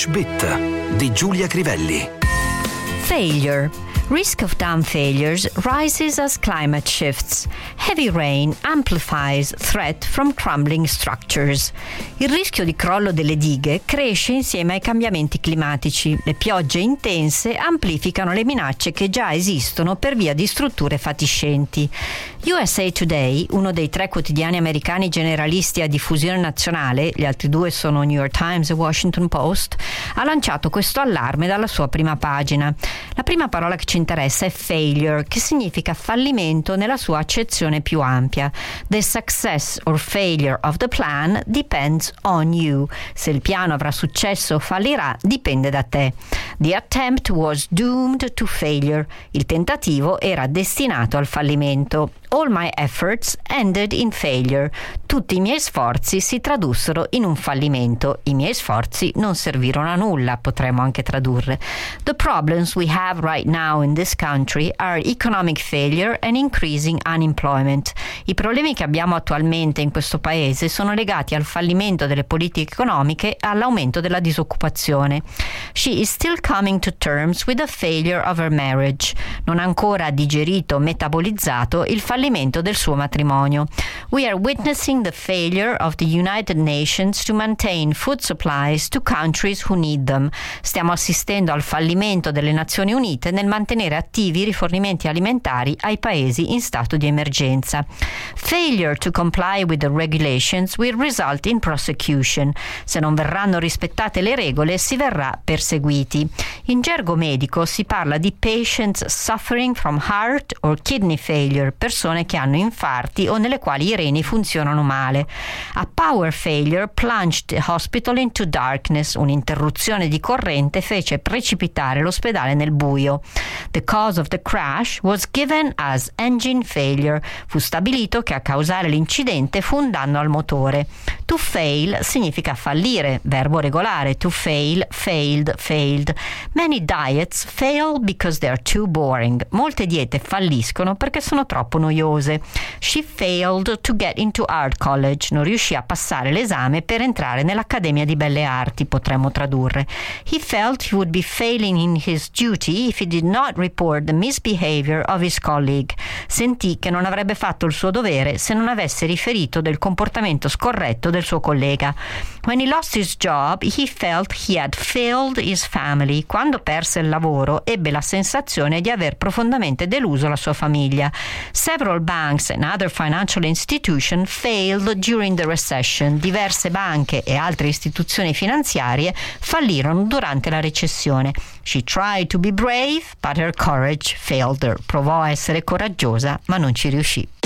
English Bit di Giulia Crivelli. Failure. Risk of dam failures rises as climate shifts. Heavy rain amplifies threat from crumbling structures. Il rischio di crollo delle dighe cresce insieme ai cambiamenti climatici. Le piogge intense amplificano le minacce che già esistono per via di strutture fatiscenti. USA Today, uno dei 3 quotidiani americani generalisti a diffusione nazionale, gli altri 2 sono New York Times e Washington Post, ha lanciato questo allarme dalla sua prima pagina. La prima parola che ci interessa è failure, che significa fallimento nella sua accezione più ampia. The success or failure of the plan depends on you. Se il piano avrà successo o fallirà dipende da te. The attempt was doomed to failure. Il tentativo era destinato al fallimento. All my efforts ended in failure. Tutti i miei sforzi si tradussero in un fallimento. I miei sforzi non servirono a nulla, potremmo anche tradurre. The problems we have right now in this country are economic failure and increasing unemployment. I problemi che abbiamo attualmente in questo paese sono legati al fallimento delle politiche economiche e all'aumento della disoccupazione. She is still coming to terms with the failure of her marriage. Non ha ancora digerito, metabolizzato il fallimento del suo matrimonio. We are witnessing the failure of the United Nations to maintain food supplies to countries who need them. Stiamo assistendo al fallimento delle Nazioni Unite nel mantenere attivi i rifornimenti alimentari ai paesi in stato di emergenza. Failure to comply with the regulations will result in prosecution. Se non verranno rispettate le regole, si verrà perseguiti. In gergo medico si parla di patients suffering from heart or kidney failure, persone che hanno infarti o nelle quali i reni funzionano male. A power failure plunged the hospital into darkness. Un'interruzione di corrente fece precipitare l'ospedale nel buio. The cause of the crash was given as engine failure. Fu stabilito che a causare l'incidente fu un danno al motore. To fail significa fallire, verbo regolare. To fail, failed, failed. Many diets fail because they are too boring. Molte diete falliscono perché sono troppo noiose. She failed to get into art college. Non riuscì a passare l'esame per entrare nell'Accademia di Belle Arti, potremmo tradurre. He felt he would be failing in his duty if he did not report the misbehavior of his colleague. Sentì che non avrebbe fatto il suo dovere se non avesse riferito del comportamento scorretto del suo collega. When he lost his job, he felt he had failed his family. Quando perse il lavoro, ebbe la sensazione di aver profondamente deluso la sua famiglia. Several banks and other financial institutions failed during the recession. Diverse banche e altre istituzioni finanziarie fallirono durante la recessione. She tried to be brave, but her courage failed her. Provò a essere coraggiosa, ma non ci riuscì.